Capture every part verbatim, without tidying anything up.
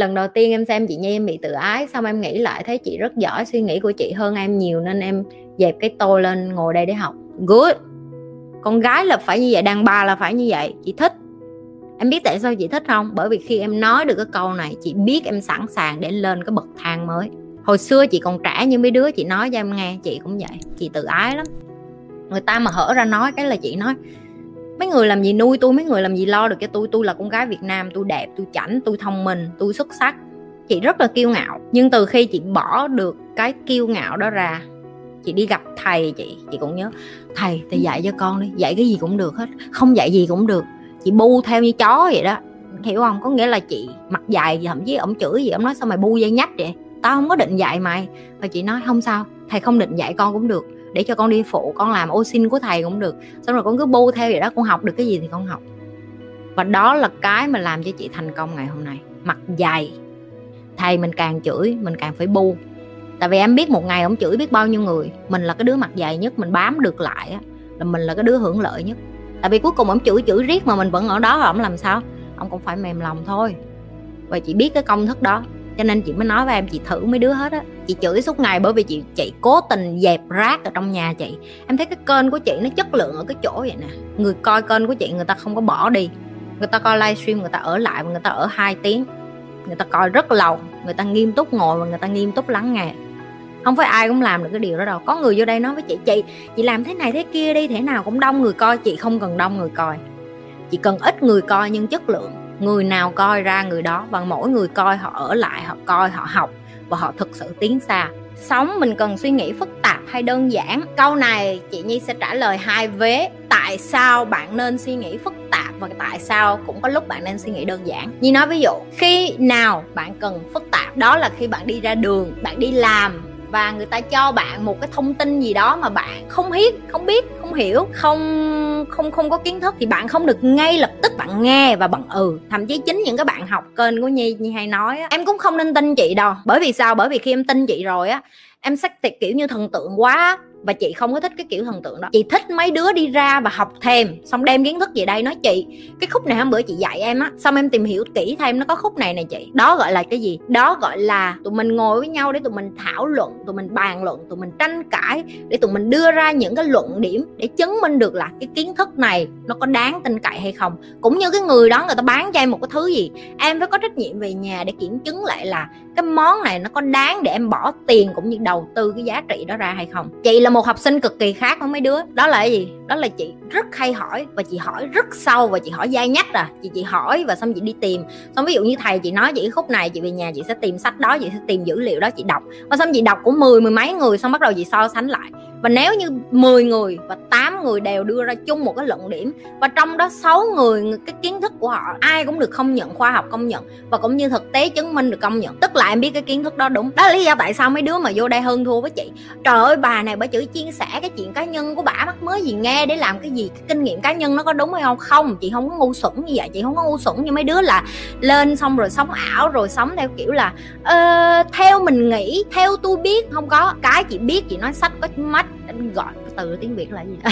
lần đầu tiên em xem chị Nhi em bị tự ái, xong em nghĩ lại thấy chị rất giỏi, suy nghĩ của chị hơn em nhiều nên em dẹp cái tô lên ngồi đây để học. Good, con gái là phải như vậy, đàn bà là phải như vậy. Chị thích. Em biết tại sao chị thích không? Bởi vì khi em nói được cái câu này, chị biết em sẵn sàng để lên cái bậc thang mới. Hồi xưa chị còn trẻ như mấy đứa, chị nói cho em nghe, chị cũng vậy, chị tự ái lắm. Người ta mà hở ra nói cái là chị nói, mấy người làm gì nuôi tôi, mấy người làm gì lo được cho tôi, tôi là con gái Việt Nam, tôi đẹp, tôi chảnh, tôi thông minh, tôi xuất sắc. Chị rất là kiêu ngạo. Nhưng từ khi chị bỏ được cái kiêu ngạo đó ra, chị đi gặp thầy chị, chị cũng nhớ, thầy, thầy dạy cho con đi, dạy cái gì cũng được hết, không dạy gì cũng được. Chị bu theo như chó vậy đó, hiểu không? Có nghĩa là chị mặt dài, thậm chí ổng chửi gì, ổng nói sao mày bu dây nhách vậy, tao không có định dạy mày. Và chị nói không sao, thầy không định dạy con cũng được, để cho con đi phụ, con làm ô xin của thầy cũng được. Xong rồi con cứ bu theo vậy đó, con học được cái gì thì con học. Và đó là cái mà làm cho chị thành công ngày hôm nay. Mặt dày, thầy mình càng chửi mình càng phải bu, tại vì em biết một ngày ổng chửi biết bao nhiêu người, mình là cái đứa mặt dày nhất, mình bám được lại là mình là cái đứa hưởng lợi nhất. Tại vì cuối cùng ổng chửi chửi riết mà mình vẫn ở đó, ổng làm sao, ổng cũng phải mềm lòng thôi. Và chị biết cái công thức đó, cho nên chị mới nói với em, chị thử mấy đứa hết á. Chị chửi suốt ngày bởi vì chị chị cố tình dẹp rác ở trong nhà chị. Em thấy cái kênh của chị nó chất lượng ở cái chỗ vậy nè, người coi kênh của chị người ta không có bỏ đi, người ta coi livestream người ta ở lại, người ta ở hai tiếng, người ta coi rất lâu, người ta nghiêm túc ngồi và người ta nghiêm túc lắng nghe. Không phải ai cũng làm được cái điều đó đâu. Có người vô đây nói với chị, chị chị làm thế này thế kia đi, thế nào cũng đông người coi. Chị không cần đông người coi, chị cần ít người coi nhưng chất lượng. Người nào coi ra người đó, và mỗi người coi họ ở lại, họ coi, họ học và họ thực sự tiến xa. Sống mình cần suy nghĩ phức tạp hay đơn giản? Câu này chị Nhi sẽ trả lời hai vế. Tại sao bạn nên suy nghĩ phức tạp và tại sao cũng có lúc bạn nên suy nghĩ đơn giản? Nhi nói ví dụ, khi nào bạn cần phức tạp? Đó là khi bạn đi ra đường, bạn đi làm và người ta cho bạn một cái thông tin gì đó mà bạn không biết, không biết, không hiểu, không không không có kiến thức, thì bạn không được ngay lập tức bạn nghe và bạn ừ. Thậm chí chính những cái bạn học kênh của Nhi, Nhi hay nói á, em cũng không nên tin chị đâu. Bởi vì sao? Bởi vì khi em tin chị rồi á, em xác tiệt kiểu như thần tượng quá, và chị không có thích cái kiểu thần tượng đó. Chị thích mấy đứa đi ra và học thêm, xong đem kiến thức về đây nói chị, cái khúc này hôm bữa chị dạy em á, xong em tìm hiểu kỹ thêm, nó có khúc này nè chị. Đó gọi là cái gì? Đó gọi là tụi mình ngồi với nhau để tụi mình thảo luận, tụi mình bàn luận, tụi mình tranh cãi, để tụi mình đưa ra những cái luận điểm để chứng minh được là cái kiến thức này nó có đáng tin cậy hay không. Cũng như cái người đó người ta bán cho em một cái thứ gì, em phải có trách nhiệm về nhà để kiểm chứng lại là cái món này nó có đáng để em bỏ tiền cũng như đầu tư cái giá trị đó ra hay không. Chị là một học sinh cực kỳ khác với mấy đứa. Đó là cái gì? Đó là chị rất hay hỏi, và chị hỏi rất sâu, và chị hỏi dai nhách à. Chị chị hỏi và xong chị đi tìm. Xong ví dụ như thầy chị nói chị khúc này, chị về nhà chị sẽ tìm sách đó, chị sẽ tìm dữ liệu đó, chị đọc. Và xong chị đọc của mười mười mấy người, xong bắt đầu chị so sánh lại. Và nếu như mười người và tám người đều đưa ra chung một cái luận điểm, và trong đó sáu người cái kiến thức của họ ai cũng được công nhận, khoa học công nhận, và cũng như thực tế chứng minh được công nhận, tức là em biết cái kiến thức đó đúng. Đó là lý do tại sao mấy đứa mà vô đây hơn thua với chị. Trời ơi, bà này bà chữ chia sẻ cái chuyện cá nhân của bà mắc mới gì nghe để làm cái gì, cái kinh nghiệm cá nhân nó có đúng hay không. Không, chị không có ngu xuẩn như vậy. Chị không có ngu xuẩn như mấy đứa là lên xong rồi sống ảo, rồi sống theo kiểu là uh, theo mình nghĩ, theo tôi biết. Không có. Cái chị biết chị nói sách có mách, gọi cái từ tiếng Việt là gì đó.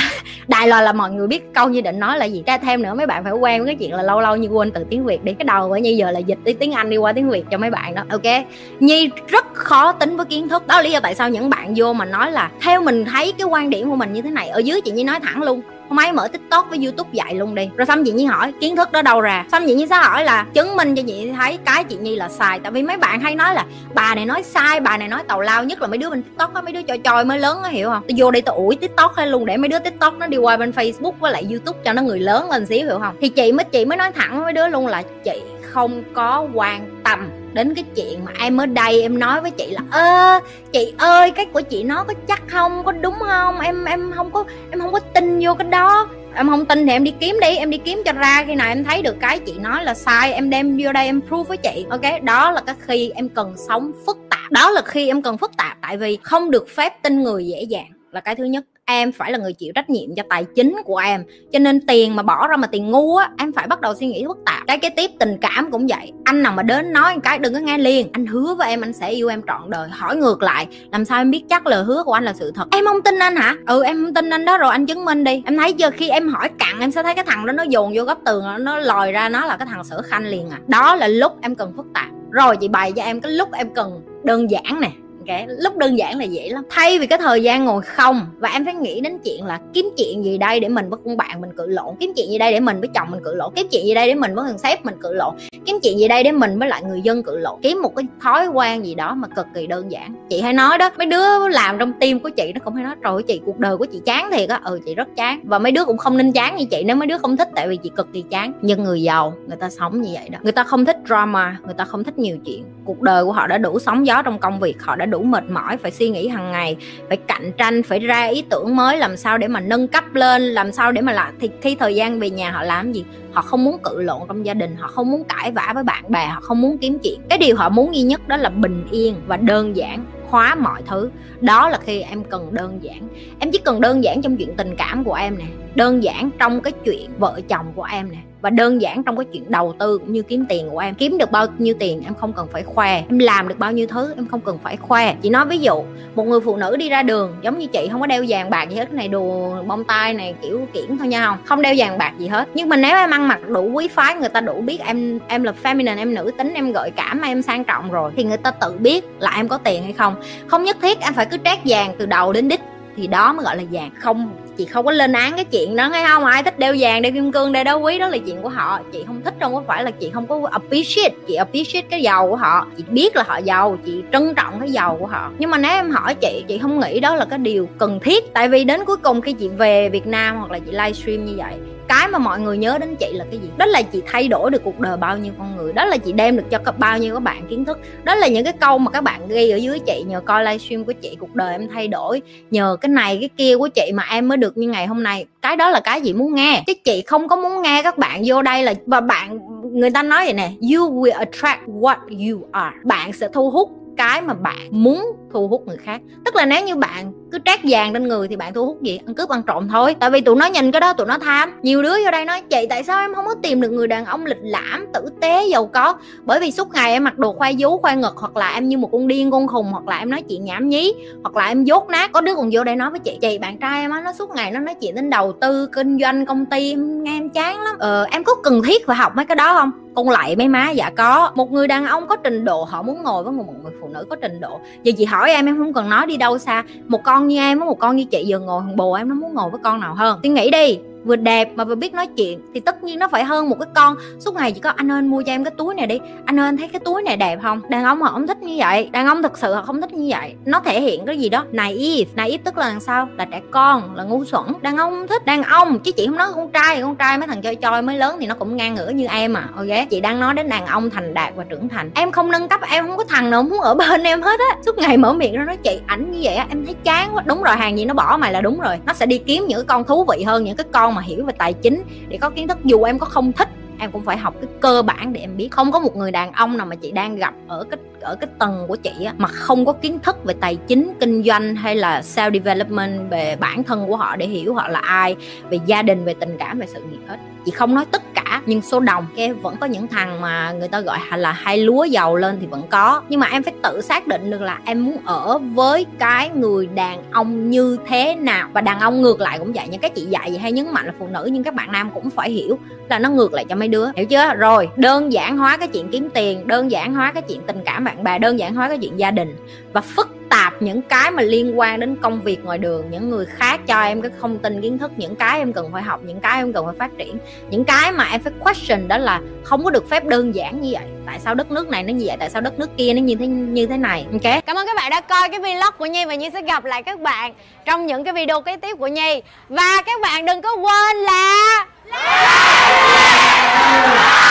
Đại loại là mọi người biết câu Nhi định nói là gì. Ra thêm nữa mấy bạn phải quen với cái chuyện là lâu lâu Nhi quên từ tiếng Việt đi, cái đầu của Nhi giờ là dịch đi tiếng Anh đi qua tiếng Việt cho mấy bạn đó. Ok, Nhi rất khó tính với kiến thức. Đó là lý do tại sao những bạn vô mà nói là theo mình thấy cái quan điểm của mình như thế này, ở dưới chị Nhi nói thẳng luôn, không ai mở TikTok với YouTube dạy luôn đi. Rồi xong chị Nhi hỏi kiến thức đó đâu ra, xong chị Nhi sẽ hỏi là chứng minh cho chị thấy cái chị Nhi là sai. Tại vì mấy bạn hay nói là bà này nói sai, bà này nói tào lao, nhất là mấy đứa bên TikTok á, mấy đứa chòi chòi mới lớn á, hiểu không? Tôi vô đây tôi ủi TikTok hay luôn, để mấy đứa TikTok nó đi qua bên Facebook với lại YouTube cho nó người lớn lên xíu, hiểu không? Thì chị mới chị mới nói thẳng với mấy đứa luôn là chị không có quan tâm đến cái chuyện mà em ở đây em nói với chị là ơ chị ơi cái của chị nó có chắc không, có đúng không, em em không có em không có tin vô cái đó. Em không tin thì em đi kiếm đi, em đi kiếm cho ra, khi nào em thấy được cái chị nói là sai em đem vô đây em prove với chị. Ok, đó là cái khi em cần sống phức tạp, đó là khi em cần phức tạp. Tại vì không được phép tin người dễ dàng là cái thứ nhất. Em phải là người chịu trách nhiệm cho tài chính của em, cho nên tiền mà bỏ ra mà tiền ngu á, em phải bắt đầu suy nghĩ phức tạp. Cái kế tiếp tình cảm cũng vậy, anh nào mà đến nói cái đừng có nghe liền, anh hứa với em anh sẽ yêu em trọn đời, hỏi ngược lại làm sao em biết chắc lời hứa của anh là sự thật. Em không tin anh hả? Ừ, em không tin anh đó, rồi anh chứng minh đi. Em thấy giờ khi em hỏi cặn em sẽ thấy cái thằng đó nó dồn vô góc tường, nó lòi ra nó là cái thằng sở khanh liền à. Đó là lúc em cần phức tạp. Rồi chị bày cho em cái lúc em cần đơn giản nè. Cái lúc đơn giản là dễ lắm. Thay vì cái thời gian ngồi không, và em phải nghĩ đến chuyện là kiếm chuyện gì đây để mình với con bạn mình cự lộn, kiếm chuyện gì đây để mình với chồng mình cự lộn, kiếm chuyện gì đây để mình với thằng sếp mình cự lộn, kiếm chuyện gì đây để mình với lại người dân cự lộn. Kiếm một cái thói quen gì đó mà cực kỳ đơn giản. Chị hay nói đó, mấy đứa làm trong team của chị nó cũng hay nói trời ơi chị cuộc đời của chị chán thiệt á. Ừ, chị rất chán. Và mấy đứa cũng không nên chán như chị nếu mấy đứa không thích, tại vì chị cực kỳ chán. Nhưng người giàu người ta sống như vậy đó, người ta không thích drama, người ta không thích nhiều chuyện. Cuộc đời của họ đã đủ sóng gió trong công việc, họ đã đủ mệt mỏi phải suy nghĩ hàng ngày, phải cạnh tranh, phải ra ý tưởng mới làm sao để mà nâng cấp lên, làm sao để mà là thì khi thời gian về nhà họ làm gì, họ không muốn cự lộn trong gia đình, họ không muốn cãi vã với bạn bè, họ không muốn kiếm chuyện. Cái điều họ muốn duy nhất đó là bình yên và đơn giản hóa mọi thứ. Đó là khi em cần đơn giản. Em chỉ cần đơn giản trong chuyện tình cảm của em nè, đơn giản trong cái chuyện vợ chồng của em nè, và đơn giản trong cái chuyện đầu tư cũng như kiếm tiền của em. Kiếm được bao nhiêu tiền em không cần phải khoe, em làm được bao nhiêu thứ em không cần phải khoe. Chị nói ví dụ một người phụ nữ đi ra đường, giống như chị không có đeo vàng bạc gì hết, cái này đồ bông tai này kiểu kiển thôi nha, không không đeo vàng bạc gì hết. Nhưng mà nếu em ăn mặc đủ quý phái, người ta đủ biết em em là feminine, em nữ tính, em gợi cảm, em sang trọng rồi thì người ta tự biết là em có tiền hay không. Không nhất thiết em phải cứ trét vàng từ đầu đến đít thì đó mới gọi là vàng. Không, chị không có lên án cái chuyện đó, hay không? Ai thích đeo vàng, đeo kim cương, đeo đá quý đó là chuyện của họ. Chị không thích, không có phải là chị không có appreciate. Chị appreciate cái giàu của họ, chị biết là họ giàu, chị trân trọng cái giàu của họ. Nhưng mà nếu em hỏi chị, chị không nghĩ đó là cái điều cần thiết. Tại vì đến cuối cùng khi chị về Việt Nam hoặc là chị livestream như vậy, cái mà mọi người nhớ đến chị là cái gì? Đó là chị thay đổi được cuộc đời bao nhiêu con người, đó là chị đem được cho bao nhiêu các bạn kiến thức, đó là những cái câu mà các bạn ghi ở dưới chị: nhờ coi livestream của chị cuộc đời em thay đổi, nhờ cái này cái kia của chị mà em mới được như ngày hôm nay. Cái đó là cái chị muốn nghe, chứ chị không có muốn nghe các bạn vô đây là và bạn người ta nói vậy nè: you will attract what you are. Bạn sẽ thu hút cái mà bạn muốn thu hút người khác. Tức là nếu như bạn cứ trát vàng lên người thì bạn thu hút gì? Ăn cướp ăn trộm thôi. Tại vì tụi nó nhìn cái đó tụi nó tham. Nhiều đứa vô đây nói: chị tại sao em không có tìm được người đàn ông lịch lãm, tử tế, giàu có? Bởi vì suốt ngày em mặc đồ khoe vú khoe ngực, hoặc là em như một con điên con khùng, hoặc là em nói chuyện nhảm nhí, hoặc là em dốt nát. Có đứa còn vô đây nói với chị: chị bạn trai em á, nó suốt ngày nó nói chuyện đến đầu tư kinh doanh công ty, em nghe em chán lắm. Ờ, em có cần thiết phải học mấy cái đó không? Con lạy mấy má. Dạ có. Một người đàn ông có trình độ họ muốn ngồi với một người phụ nữ có trình độ. Giờ chị hỏi em, em không cần nói đi đâu xa, một con như em với một con như chị giờ ngồi, thằng bồ em nó muốn ngồi với con nào hơn? Suy nghĩ đi. Vừa đẹp mà vừa biết nói chuyện thì tất nhiên nó phải hơn một cái con suốt ngày chỉ có: anh ơi anh mua cho em cái túi này đi, anh ơi anh thấy cái túi này đẹp không? Đàn ông họ không thích như vậy, đàn ông thật sự họ không thích như vậy. Nó thể hiện cái gì đó naive. Naive tức là làm sao? Là trẻ con, là ngu xuẩn. Đàn ông không thích. Đàn ông chứ chị không nói con trai, con trai mấy thằng chơi chơi mới lớn thì nó cũng ngang ngửa như em à. Ok, chị đang nói đến đàn ông thành đạt và trưởng thành. Em không nâng cấp, em không có thằng nào muốn ở bên em hết á. Suốt ngày mở miệng ra nói: chị ảnh như vậy á em thấy chán quá. Đúng rồi, hàng gì nó bỏ mày là đúng rồi. Nó sẽ đi kiếm những con thú vị hơn, những cái con mà hiểu về tài chính để có kiến thức. Dù em có không thích, em cũng phải học cái cơ bản để em biết. Không có một người đàn ông nào mà chị đang gặp ở cái ở cái tầng của chị á, mà không có kiến thức về tài chính, kinh doanh hay là self development, về bản thân của họ để hiểu họ là ai, về gia đình, về tình cảm, về sự nghiệp hết. Chị không nói tất cả, nhưng số đồng em vẫn có những thằng mà người ta gọi là hai lúa giàu lên thì vẫn có. Nhưng mà em phải tự xác định được là em muốn ở với cái người đàn ông như thế nào. Và đàn ông ngược lại cũng vậy. Những cái chị dạy hay nhấn mạnh là phụ nữ, nhưng các bạn nam cũng phải hiểu là nó ngược lại cho mấy đứa, hiểu chưa? Rồi đơn giản hóa cái chuyện kiếm tiền, đơn giản hóa cái chuyện tình cảm bạn bè, đơn giản hóa cái chuyện gia đình, và phức tạp những cái mà liên quan đến công việc ngoài đường, những người khác cho em cái thông tin kiến thức, những cái em cần phải học, những cái em cần phải phát triển, những cái mà em phải question. Đó là không có được phép đơn giản như vậy. Tại sao đất nước này nó như vậy, tại sao đất nước kia nó như thế như thế này. Ok, cảm ơn các bạn đã coi cái vlog của Nhi, và Nhi sẽ gặp lại các bạn trong những cái video kế tiếp của Nhi. Và các bạn đừng có quên là